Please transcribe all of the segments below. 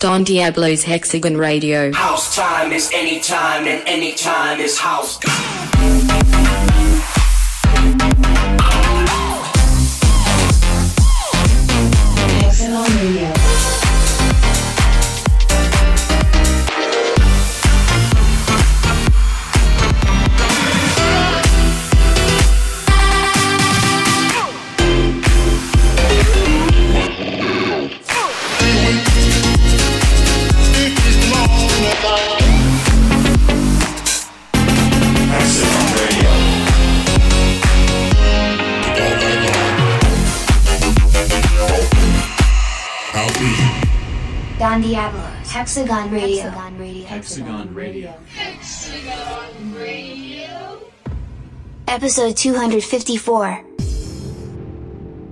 Don Diablo's Hexagon Radio. House time is any time and any time is house. Hexagon Radio. Don Diablo's Hexagon Radio. Hexagon Radio. Hexagon Radio. Hexagon Radio. Episode 254.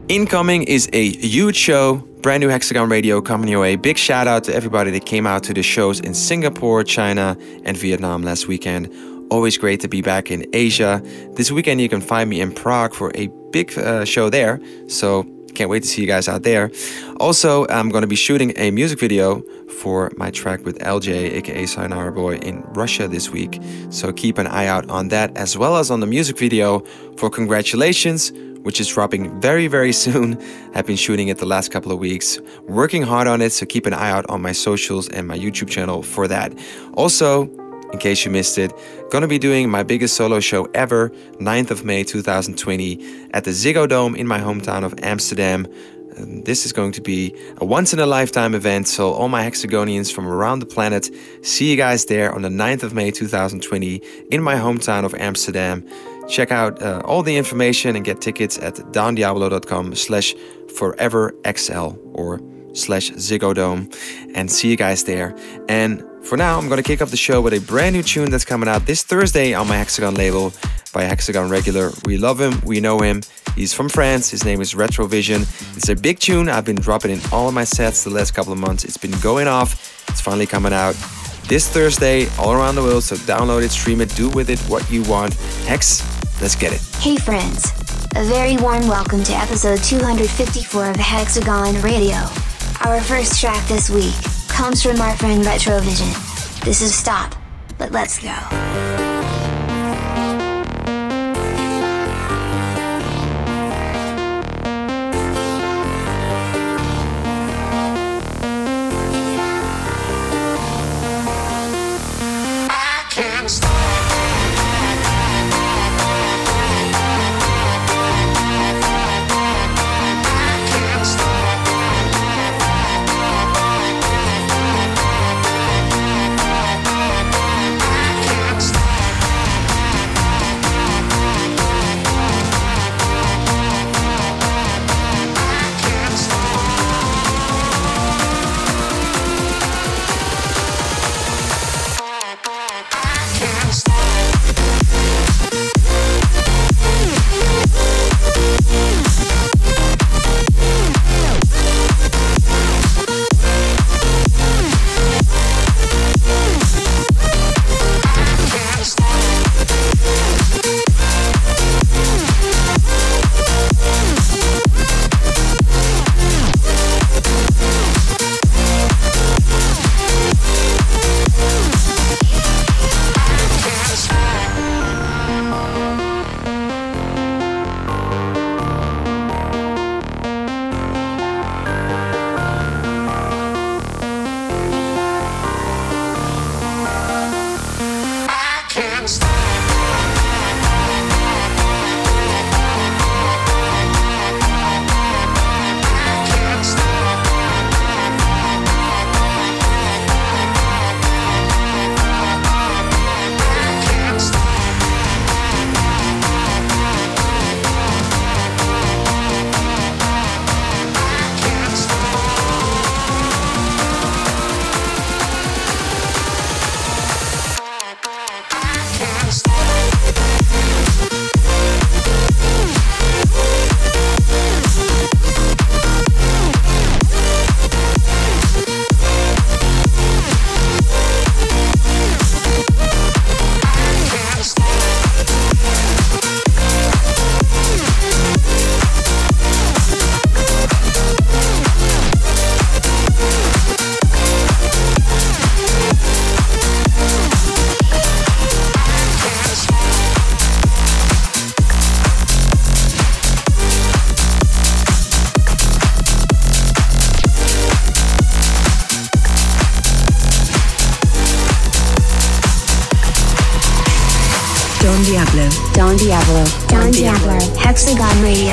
Incoming is a huge show. Brand new Hexagon Radio coming your way. Big shout out to everybody that came out to the shows in Singapore, China, and Vietnam last weekend. Always great to be back in Asia. This weekend you can find me in Prague for a big show there. So can't wait to see you guys out there. Also, I'm going to be shooting a music video for my track with LJ, aka Sinara Boy, in Russia this week. So keep an eye out on that, as well as on the music video for Congratulations, which is dropping very, very soon. I've been shooting it the last couple of weeks, working hard on it. So keep an eye out on my socials and my YouTube channel for that. Also, in case you missed it, gonna be doing my biggest solo show ever, 9th of May 2020 at the Ziggo Dome in my hometown of Amsterdam. This is going to be a once-in-a-lifetime event, so all my Hexagonians from around the planet, see you guys there on the 9th of May 2020 in my hometown of Amsterdam. Check out all the information and get tickets at dondiablo.com/foreverxl or /Ziggo Dome, and see you guys there. And for now, I'm gonna kick off the show with a brand new tune that's coming out this Thursday on my Hexagon label by Hexagon regular. We love him, we know him. He's from France. His name is Retrovision. It's a big tune. I've been dropping in all of my sets the last couple of months. It's been going off. It's finally coming out this Thursday all around the world. So download it, stream it, do with it what you want. Hex, let's get it. Hey friends, a very warm welcome to episode 254 of Hexagon Radio. Our first track this week comes from our friend Retrovision. This is Stop, but let's go. Stop. Don Diablo. Hexagon Radio.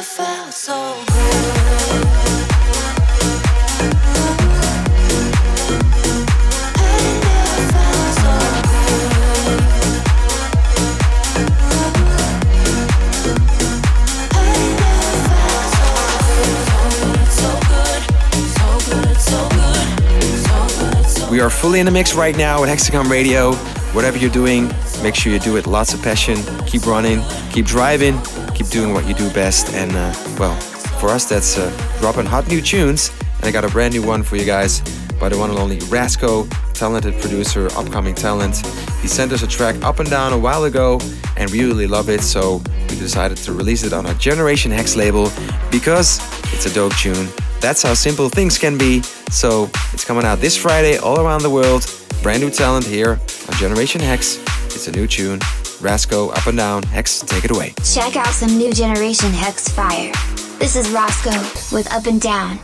We are fully in the mix right now at Hexagon Radio. Whatever you're doing, make sure you do it lots of passion. Keep running, keep driving, keep doing what you do best. And well, for us, that's dropping hot new tunes. And I got a brand new one for you guys by the one and only Rasko, talented producer, upcoming talent. He sent us a track Up and Down a while ago and really love it. So we decided to release it on our Generation Hex label because it's a dope tune. That's how simple things can be. So it's coming out this Friday all around the world. Brand new talent here on Generation Hex. It's a new tune. Rasko, Up and Down. Hex, take it away. Check out some new Generation Hex fire. This is Rasko with Up and Down.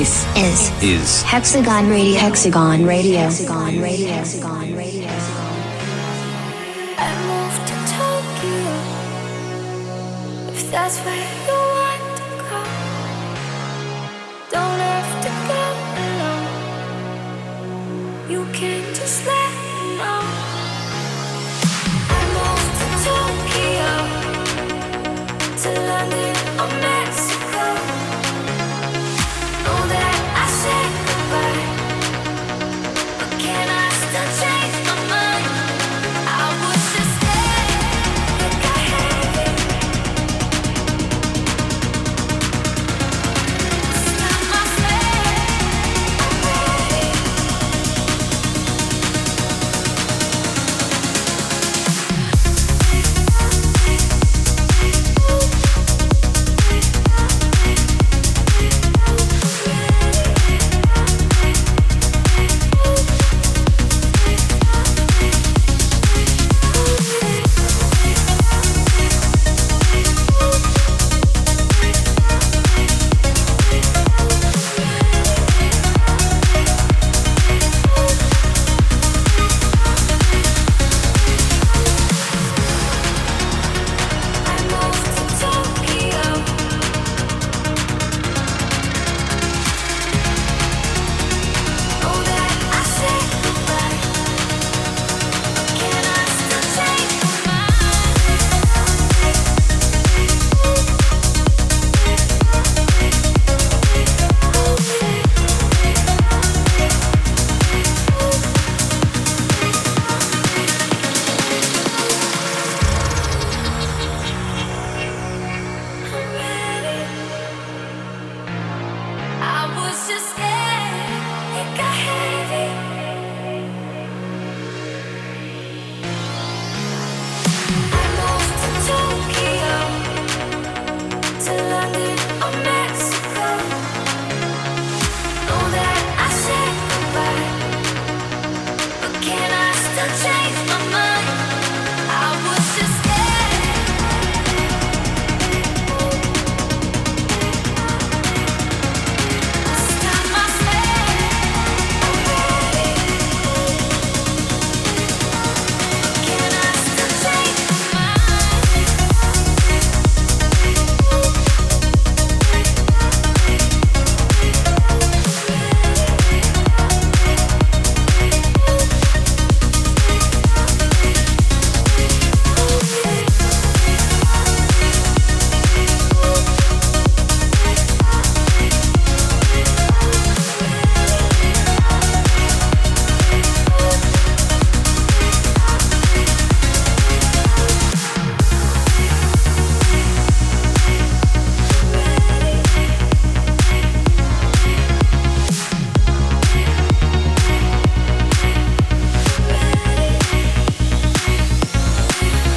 This is Hexagon Radio. Hexagon Radio. Hexagon Radio. Hexagon Radio. I moved to Tokyo. If that's where you want to go, don't have to go alone. You can just let me know. I moved to Tokyo, to London or Mexico. Say goodbye, but can I still change my mind?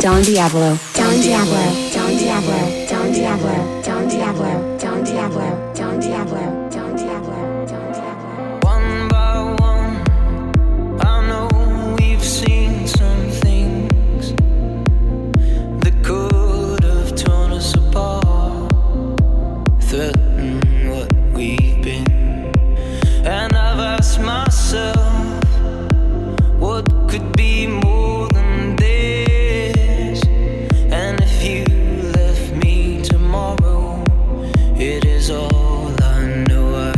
Don Diablo, Don Diablo, Don Diablo, Don Diablo, Don Diablo, Don Diablo, Don Diablo. All I know.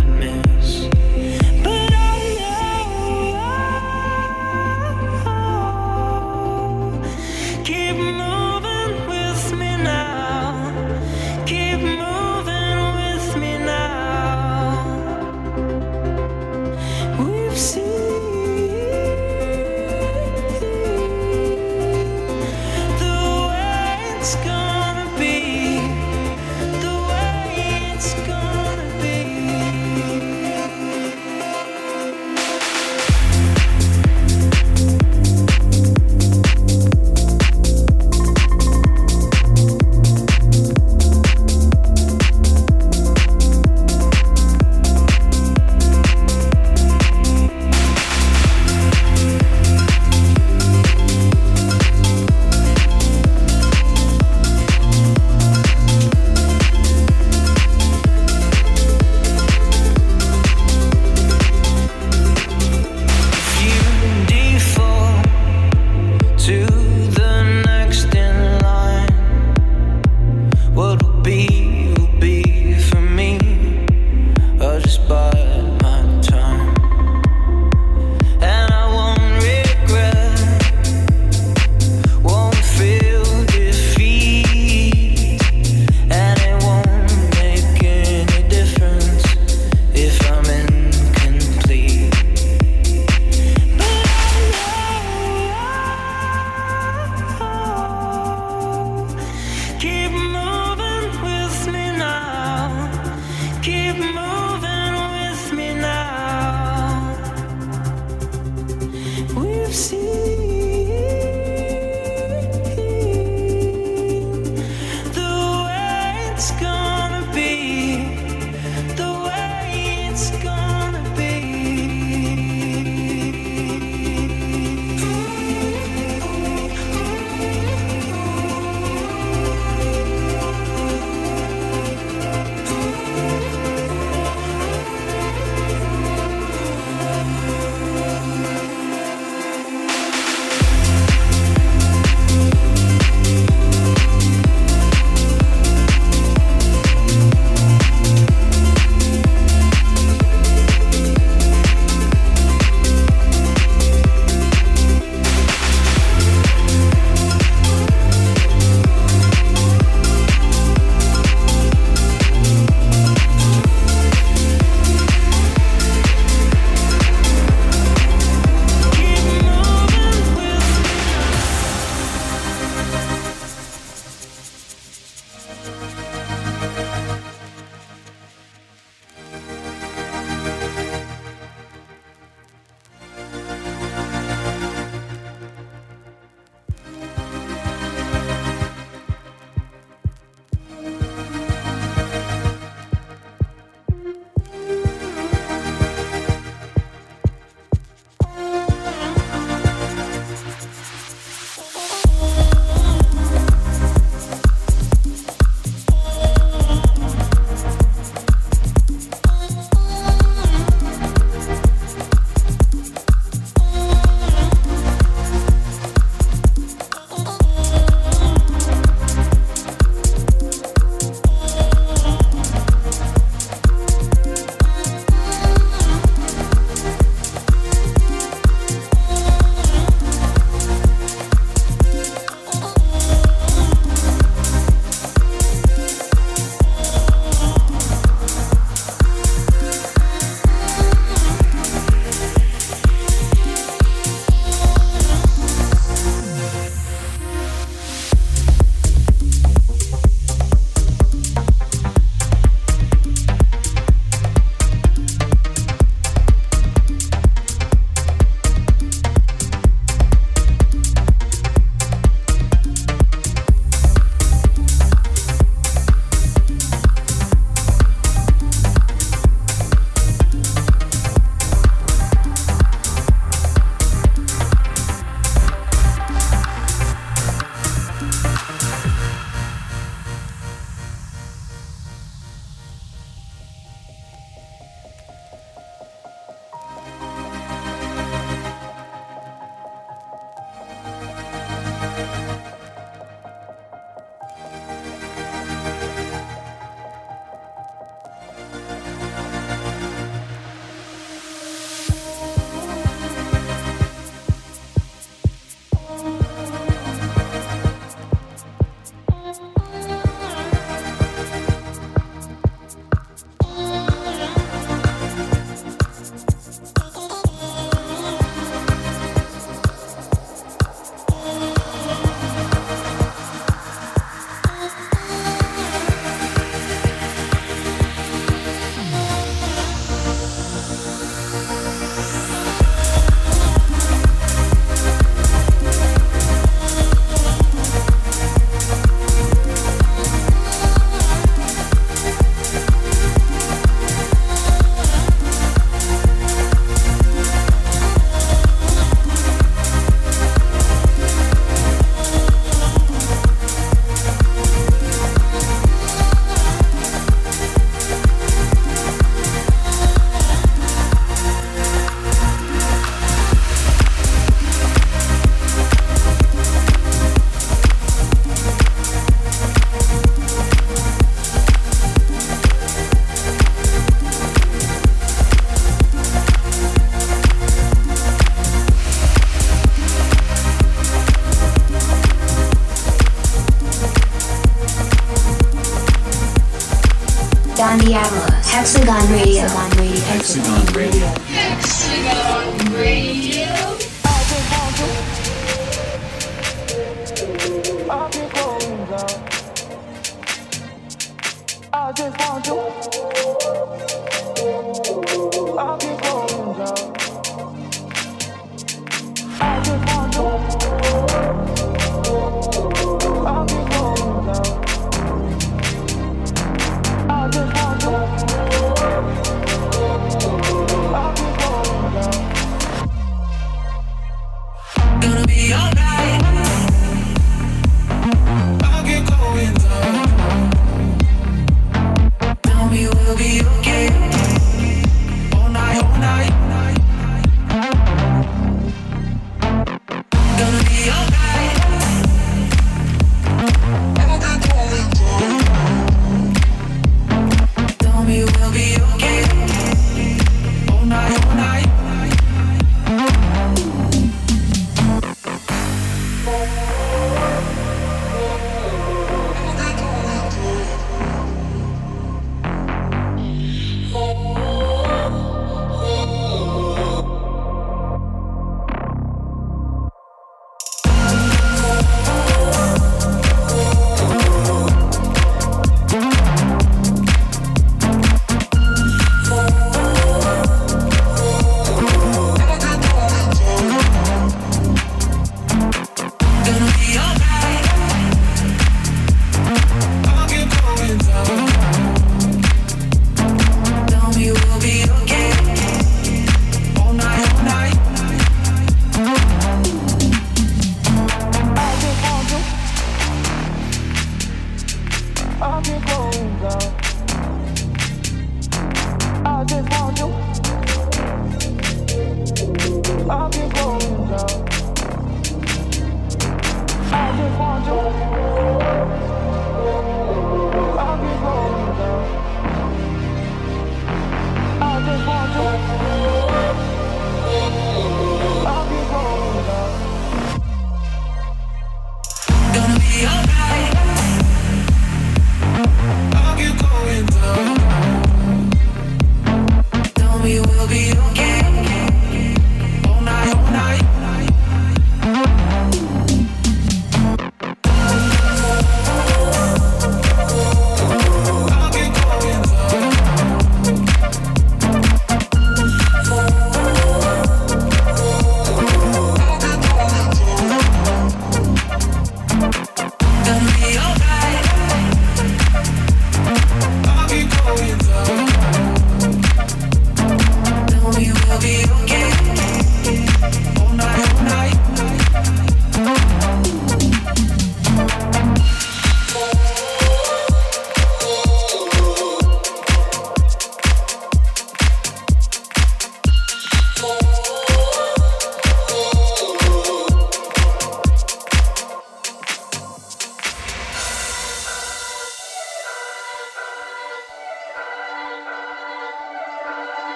Diablo, Hexagon Radio, Hexagon Radio, Hexagon Radio. I just want you. I just want you. I just want you.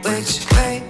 Which way?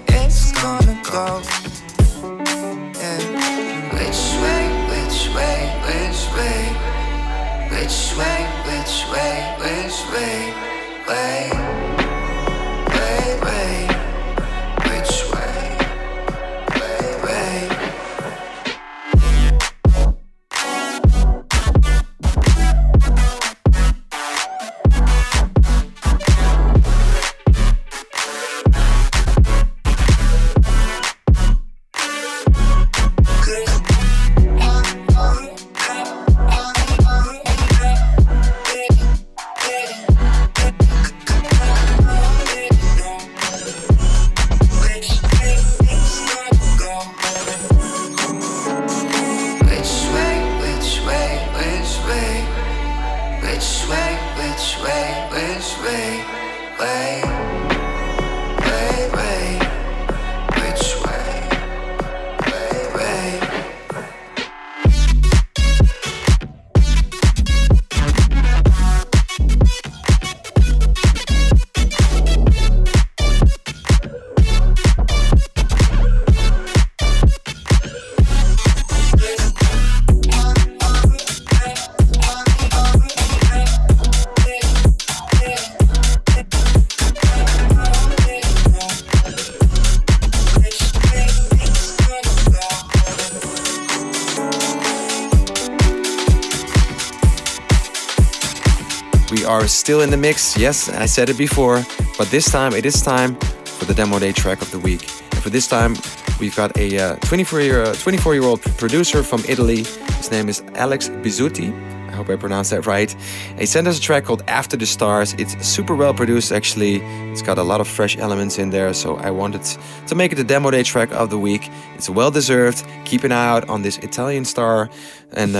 are still in the mix. Yes, I said it before, but this time it is time for the Demo Day track of the week. And for this time, we've got a 24-year-old producer from Italy. His name is Alex Bisutti. I hope I pronounced that right. He sent us a track called After the Stars. It's super well produced, actually. It's got a lot of fresh elements in there, so I wanted to make it the Demo Day track of the week. It's well deserved. Keep an eye out on this Italian star. And,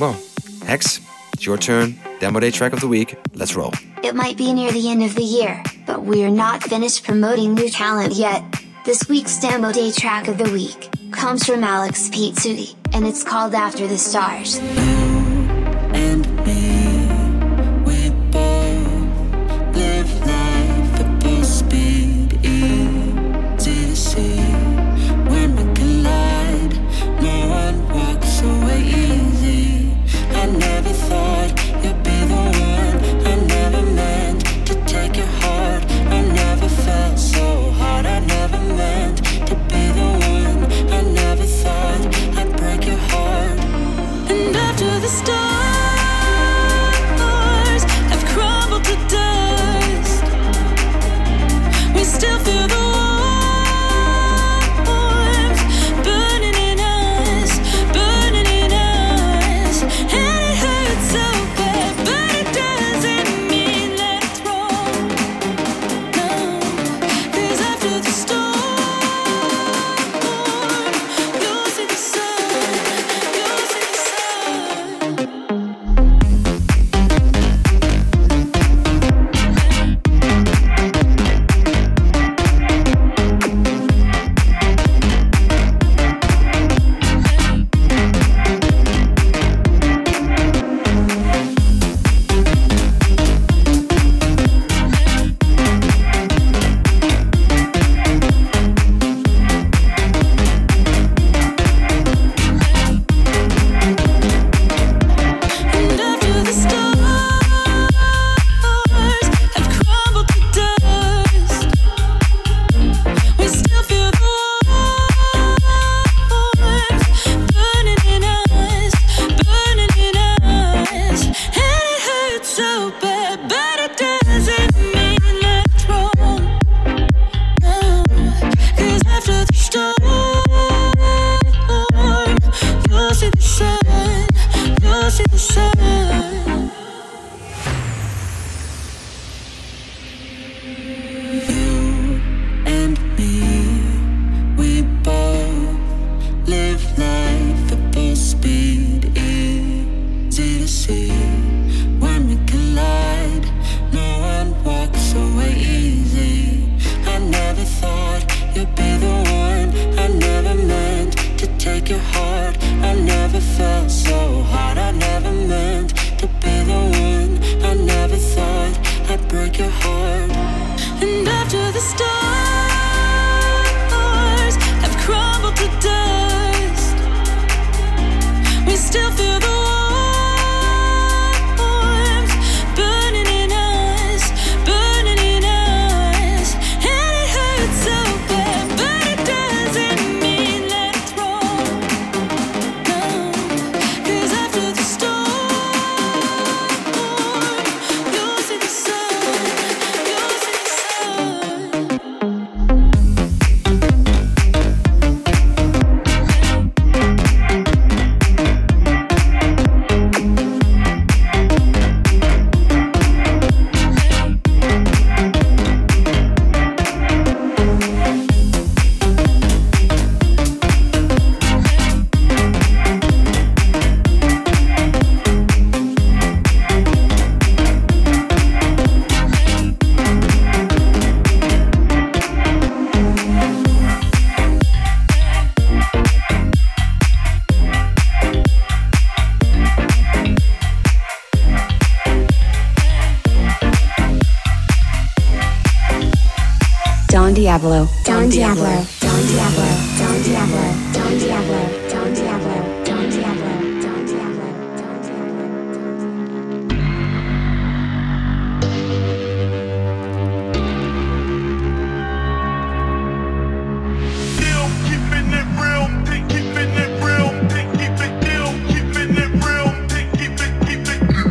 well, Hex, it's your turn. Demo Day track of the week. Let's roll. It might be near the end of the year, but we're not finished promoting new talent yet. This week's Demo Day track of the week comes from Alex Bisutti, and it's called After the Stars. Diablo. Don Diablo. Don Diablo. Don Diablo. Don Diablo. Don Diablo. Don Diablo. Don Diablo. Don Diablo. Still keeping it real. Keeping it real. Keep it still. Keeping it real. Keep it. Still keeping it real.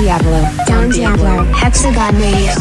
Diablo. Don Diablo. Hexagon Radio.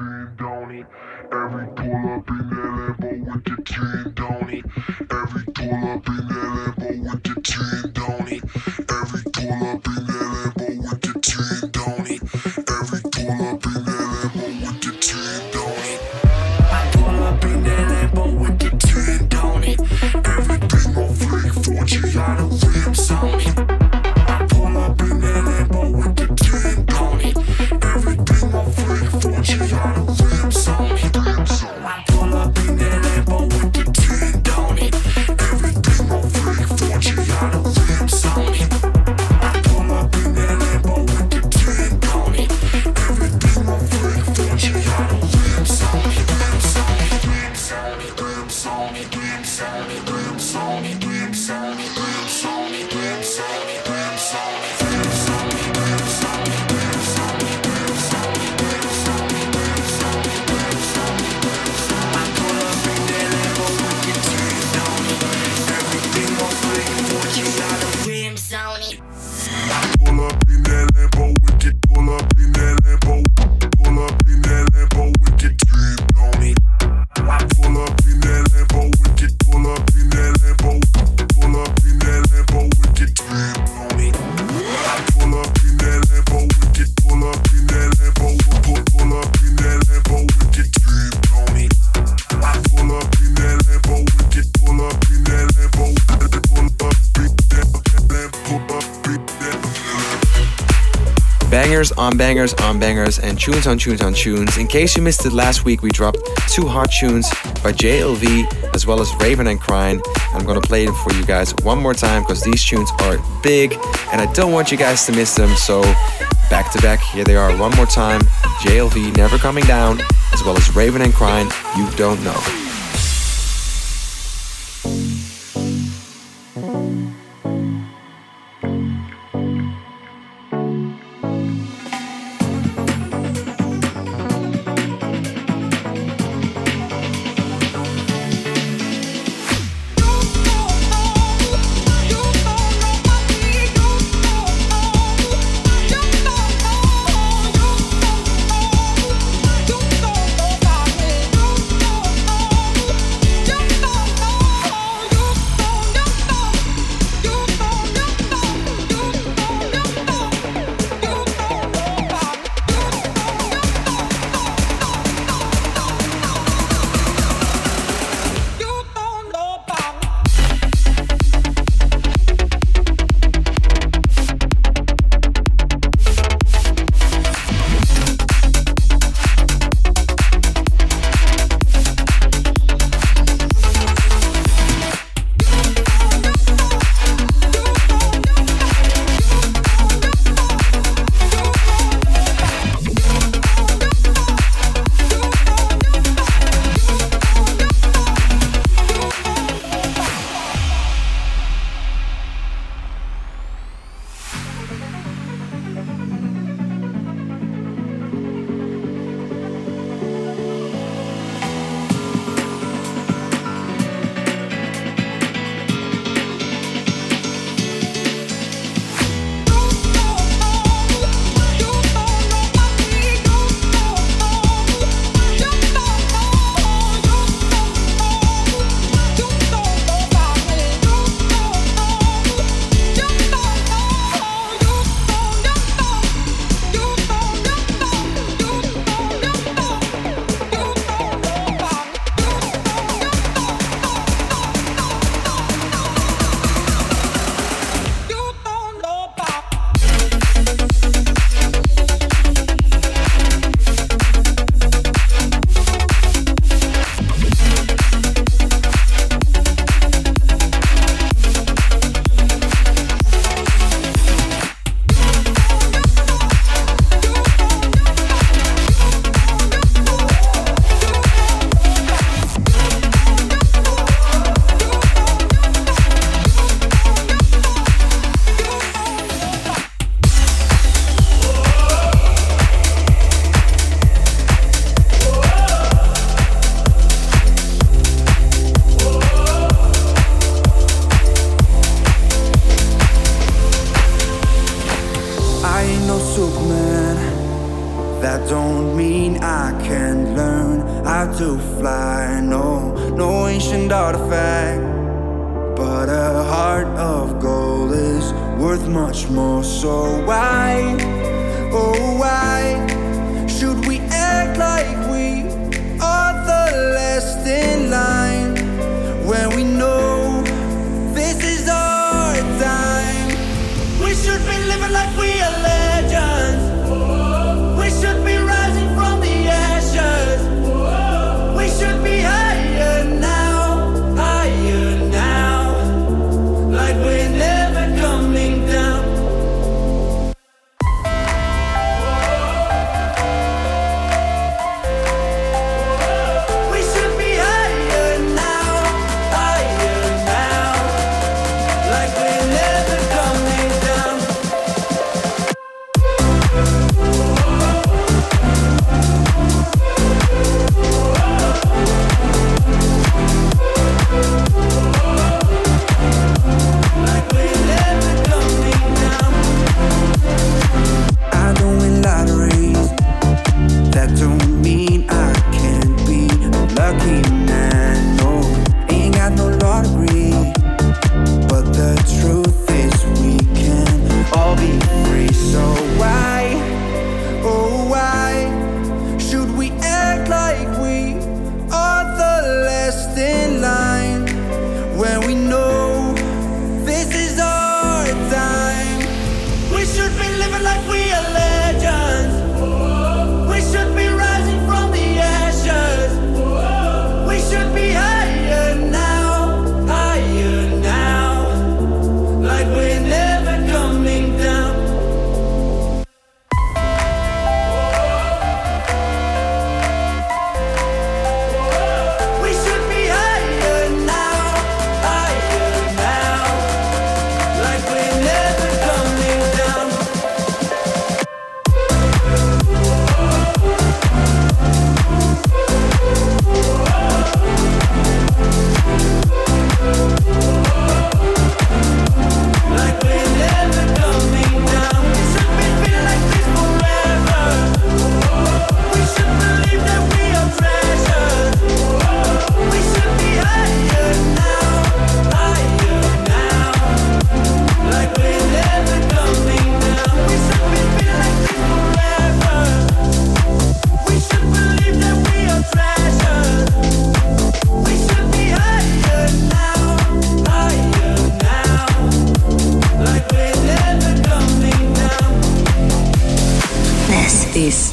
I don't bangers on bangers on bangers and tunes on tunes on tunes. In case you missed it last week, we dropped two hot tunes by JLV as well as Raven and Crying. I'm going to play them for you guys one more time because these tunes are big and I don't want you guys to miss them. So back to back, here they are one more time. JLV, Never Coming Down, as well as Raven and Crying, You Don't Know.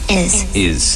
is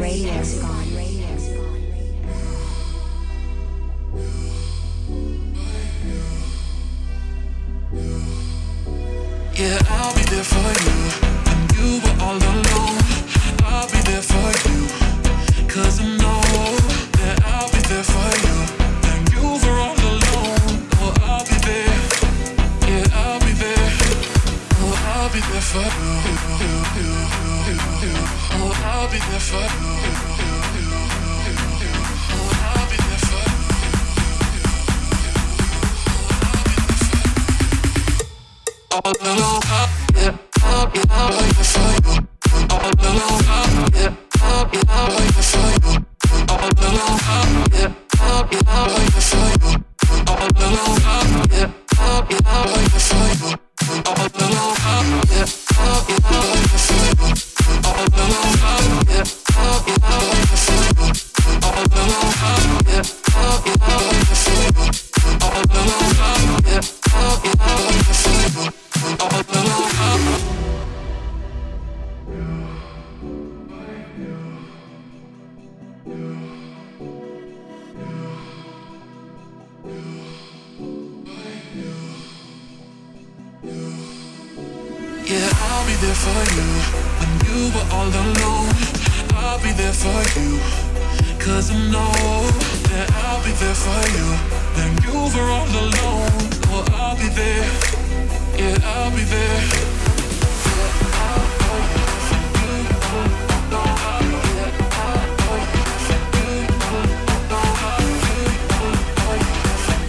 Radio. Hexagon Radio. Yeah, I'll be there for you when you were all alone. I'll be there for you, 'cause I know that I'll be there for you when you were all alone. Oh, I'll be there. Yeah, I'll be there. Oh, I'll be there for you. Oh, I'll be there for you. Oh, I'll be there for you. All alone, yeah, I'll be there for you. All alone, yeah, I'll be there for you. All alone, yeah, I'll be there for you. All alone, yeah, I'll be there for you. All alone, yeah, I'll be there for you. All alone, yeah, I'll be there for you. All alone, yeah, I'll be there for you. All alone, yeah, I'll be there for you. All alone, yeah, I'll be there for you when you were all alone. I'll be there for you, 'cause I know that I'll be there for you when you were all alone. Well, I'll be there. Yeah, I'll be there. All alone, yeah, I'll be there for you. All alone, yeah, I'll be there for you. All alone, yeah, I'll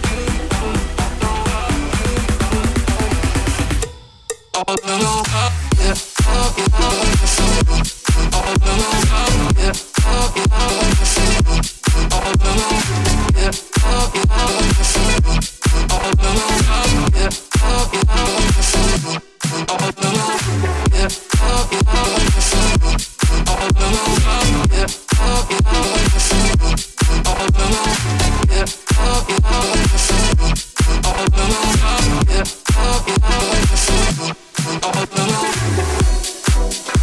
be there for you. All alone, yeah, I'll be there for you. All alone, yeah, I'll be there for you. All alone, yeah, I'll be there for you. All alone, yeah, I'll be there for you. All alone, yeah, I'll be there for you.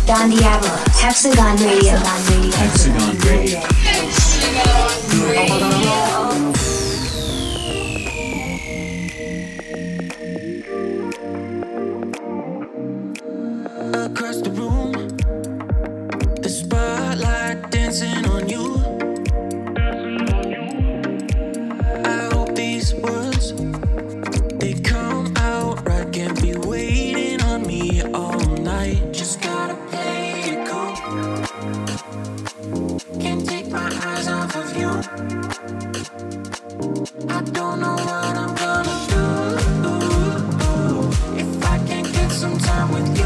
Don Diablo, Hexagon Radio. Hexagon Radio. Hexagon Radio. Across the room, the spotlight dancing on you. I hope these words, they come out right. Can't be waiting on me all night. Just gotta play it cool. Can't take my eyes off of you. I don't know what I'm gonna do if I can't get some time with you.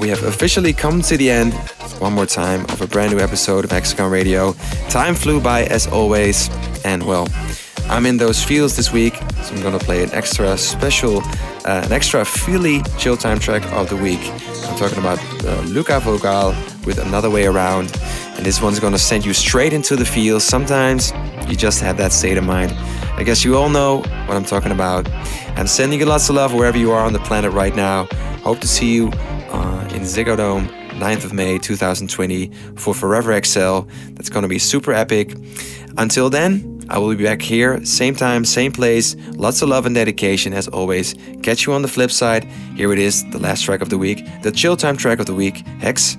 We have officially come to the end one more time of a brand new episode of Hexagon Radio. Time flew by as always, and well, I'm in those feels this week, so I'm gonna play an extra special, an extra feely chill time track of the week. I'm talking about Luca Fogel with Another Way Around. And this one's gonna send you straight into the feels. Sometimes you just have that state of mind. I guess you all know what I'm talking about. I'm sending you lots of love wherever you are on the planet right now. Hope to see you in Ziggo Dome, 9th of May 2020 for Forever XL. That's gonna be super epic. Until then, I will be back here, same time, same place. Lots of love and dedication as always. Catch you on the flip side. Here it is, the last track of the week, the chill time track of the week. Hex,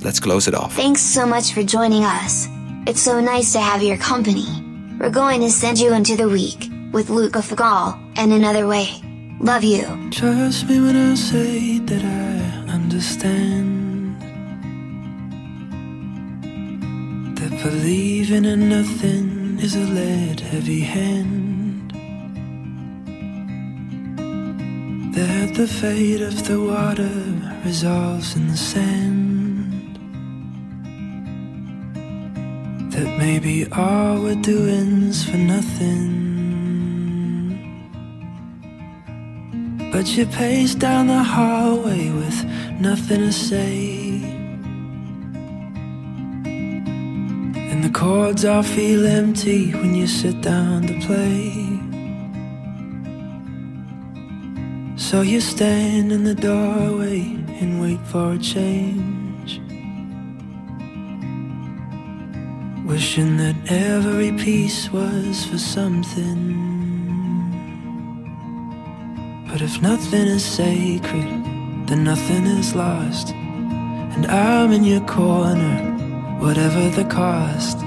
let's close it off. Thanks so much for joining us. It's so nice to have your company. We're going to send you into the week with Luca Fogel and Another Way. Love you. Trust me when I say that I understand. That believing in nothing is a lead heavy hand. That the fate of the water resolves in the sand. That maybe all we're doing's for nothing. But you pace down the hallway with nothing to say. The chords all feel empty when you sit down to play. So you stand in the doorway and wait for a change, wishing that every piece was for something. But if nothing is sacred, then nothing is lost. And I'm in your corner, whatever the cost.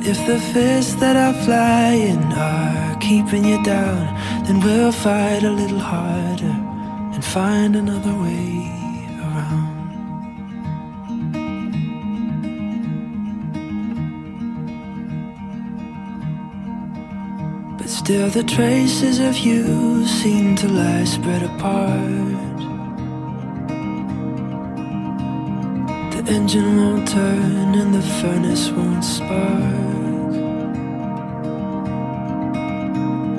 If the fists that are flying are keeping you down, then we'll fight a little harder and find another way around. But still the traces of you seem to lie spread apart. The engine won't turn and the furnace won't spark.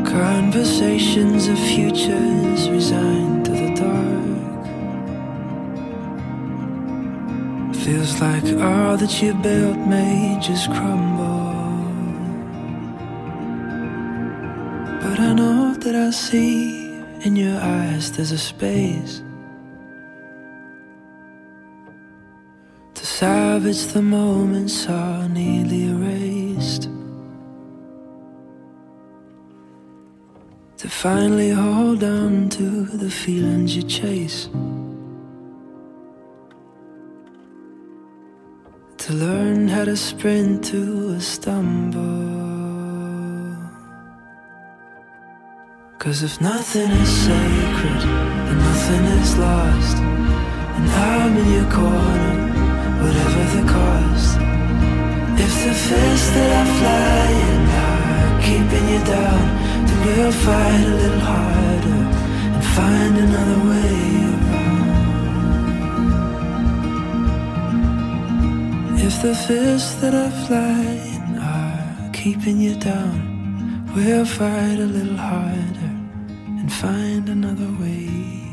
Conversations of futures resigned to the dark. Feels like all that you built may just crumble. But I know that I see in your eyes there's a space to salvage the moments are nearly erased, to finally hold on to the feelings you chase, to learn how to sprint to a stumble. 'Cause if nothing is sacred, then nothing is lost. And I'm in your corner, whatever the cost. If the fists that are flying are keeping you down, then we'll fight a little harder and find another way around. If the fists that are flying are keeping you down, we'll fight a little harder and find another way.